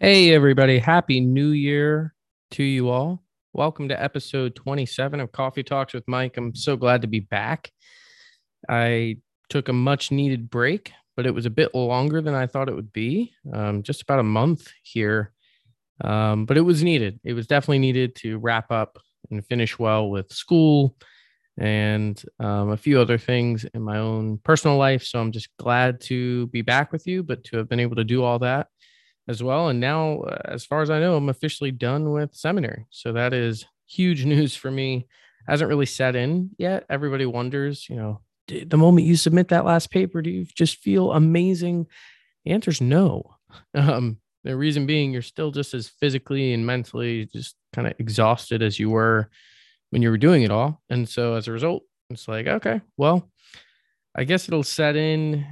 Hey, everybody. Happy New Year to you all. Welcome to episode 27 of Coffee Talks with Mike. I'm so glad to be back. I took a much needed break, but it was a bit longer than I thought it would be. Just about a month here, but it was needed. It was definitely needed to wrap up and finish well with school and a few other things in my own personal life. So I'm just glad to be back with you, but to have been able to do all that as well. And now, as far as I know, I'm officially done with seminary. So that is huge news for me. Hasn't really set in yet. Everybody wonders, you know, the moment you submit that last paper, do you just feel amazing? The answer is no. The reason being, you're still just as physically and mentally just kind of exhausted as you were when you were doing it all. And so as a result, it's like, okay, well, I guess it'll set in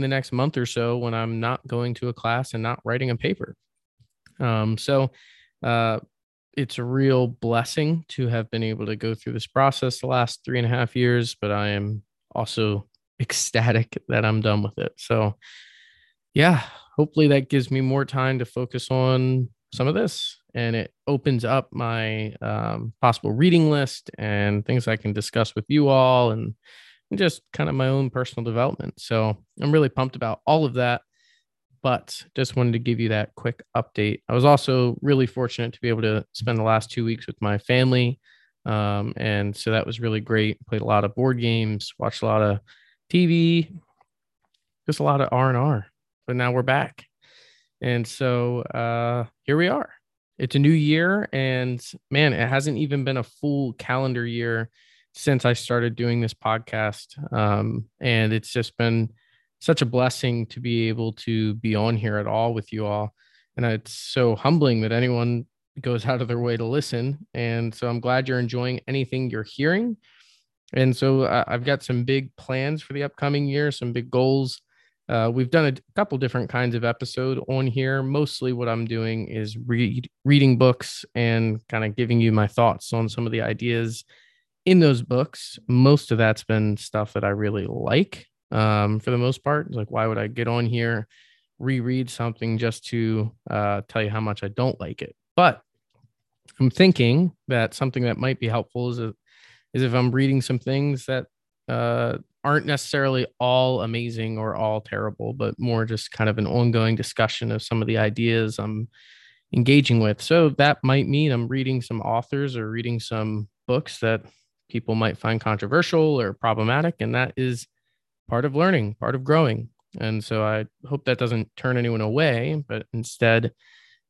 the next month or so when I'm not going to a class and not writing a paper. It's a real blessing to have been able to go through this process the last 3.5 years, but I am also ecstatic that I'm done with it. So yeah, hopefully that gives me more time to focus on some of this, and it opens up my possible reading list and things I can discuss with you all, and just kind of my own personal development. So I'm really pumped about all of that, but just wanted to give you that quick update. I was also really fortunate to be able to spend the last 2 weeks with my family. And so that was really great. Played a lot of board games, watched a lot of TV, just a lot of R&R, but now we're back. And so here we are. It's a new year, and man, it hasn't even been a full calendar year since I started doing this podcast. And it's just been such a blessing to be able to be on here at all with you all. And it's so humbling that anyone goes out of their way to listen. And so I'm glad you're enjoying anything you're hearing. And so I've got some big plans for the upcoming year, some big goals. We've done a couple different kinds of episode on here. Mostly what I'm doing is reading books and kind of giving you my thoughts on some of the ideas in those books. Most of that's been stuff that I really like, for the most part. It's like, why would I get on here, reread something just to tell you how much I don't like it? But I'm thinking that something that might be helpful is if I'm reading some things that aren't necessarily all amazing or all terrible, but more just kind of an ongoing discussion of some of the ideas I'm engaging with. So that might mean I'm reading some authors or reading some books that people might find controversial or problematic, and that is part of learning, part of growing. And so I hope that doesn't turn anyone away, but instead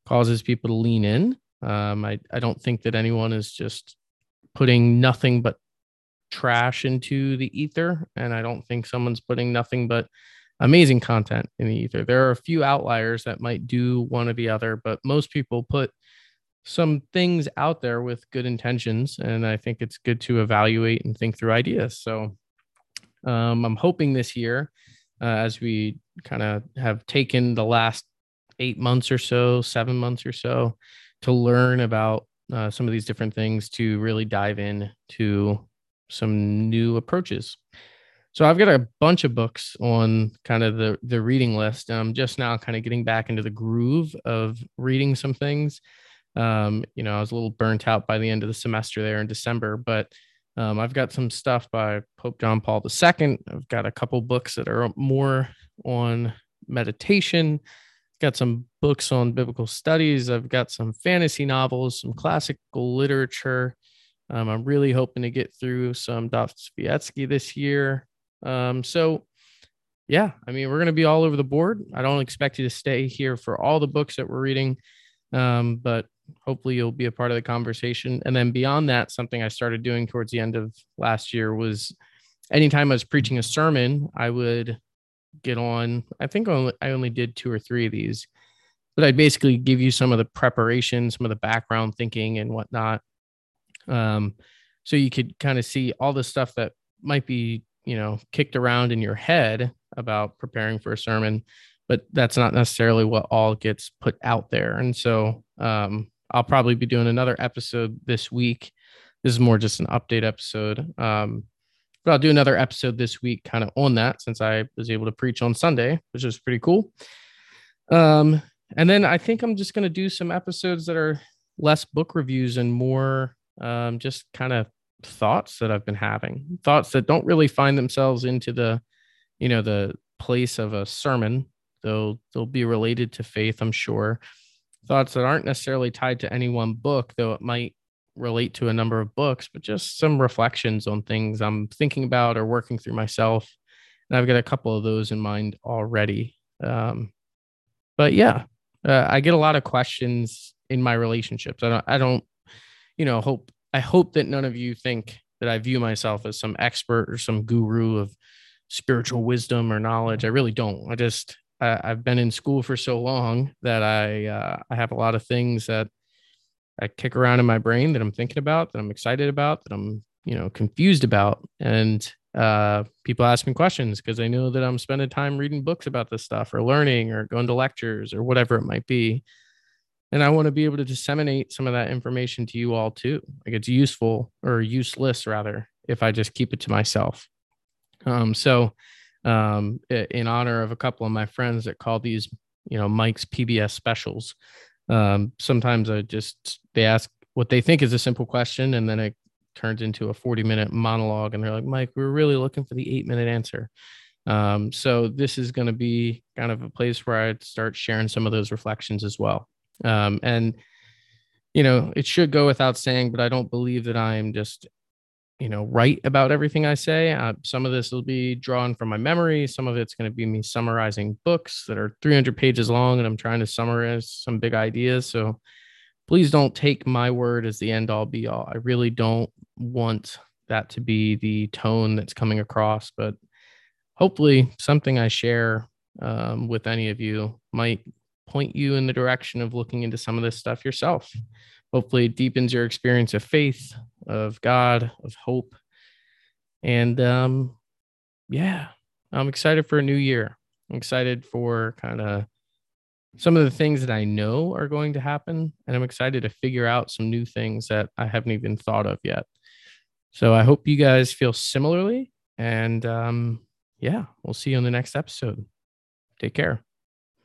causes people to lean in. I don't think that anyone is just putting nothing but trash into the ether, and I don't think someone's putting nothing but amazing content in the ether. There are a few outliers that might do one or the other, but most people put some things out there with good intentions, and I think it's good to evaluate and think through ideas. So I'm hoping this year, as we kind of have taken the last 8 months or so, 7 months or so, to learn about some of these different things, to really dive in to some new approaches. So I've got a bunch of books on kind of the reading list, and I'm just now kind of getting back into the groove of reading some things. You know, I was a little burnt out by the end of the semester there in December, but I've got some stuff by Pope John Paul II. I've got a couple books that are more on meditation. I've got some books on biblical studies. I've got some fantasy novels, some classical literature. I'm really hoping to get through some Dostoevsky this year. So yeah, I mean, we're going to be all over the board. I don't expect you to stay here for all the books that we're reading, but hopefully you'll be a part of the conversation. And then beyond that, something I started doing towards the end of last year was anytime I was preaching a sermon, I would get on, I think I only did 2 or 3 of these, but I'd basically give you some of the preparation, some of the background thinking and whatnot. So you could kind of see all the stuff that might be, you know, kicked around in your head about preparing for a sermon, but that's not necessarily what all gets put out there. And so, I'll probably be doing another episode this week. This is more just an update episode. But I'll do another episode this week kind of on that, since I was able to preach on Sunday, which was pretty cool. And then I think I'm just going to do some episodes that are less book reviews and more just kind of thoughts that I've been having, thoughts that don't really find themselves into the, you know, the place of a sermon, though they'll be related to faith, I'm sure. Thoughts that aren't necessarily tied to any one book, though it might relate to a number of books, but just some reflections on things I'm thinking about or working through myself. And I've got a couple of those in mind already. But yeah, I get a lot of questions in my relationships. I don't, you know, I hope that none of you think that I view myself as some expert or some guru of spiritual wisdom or knowledge. I really don't. I've been in school for so long that I have a lot of things that I kick around in my brain that I'm thinking about, that I'm excited about, that I'm, you know, confused about. And people ask me questions because they know that I'm spending time reading books about this stuff or learning or going to lectures or whatever it might be. And I want to be able to disseminate some of that information to you all too. Like, it's useful, or useless rather, if I just keep it to myself. So in honor of a couple of my friends that call these, you know, Mike's PBS specials, sometimes they ask what they think is a simple question, and then it turns into a 40-minute monologue, and they're like, Mike, we're really looking for the 8-minute answer. So this is going to be kind of a place where I'd start sharing some of those reflections as well. And, you know, it should go without saying, but I don't believe that I'm just, you know, right about everything I say. Some of this will be drawn from my memory. Some of it's going to be me summarizing books that are 300 pages long, and I'm trying to summarize some big ideas. So please don't take my word as the end all be all. I really don't want that to be the tone that's coming across, but hopefully something I share with any of you might point you in the direction of looking into some of this stuff yourself. Hopefully it deepens your experience of faith, of God, of hope. And yeah, I'm excited for a new year. I'm excited for kind of some of the things that I know are going to happen, and I'm excited to figure out some new things that I haven't even thought of yet. So I hope you guys feel similarly, and yeah, we'll see you on the next episode. Take care.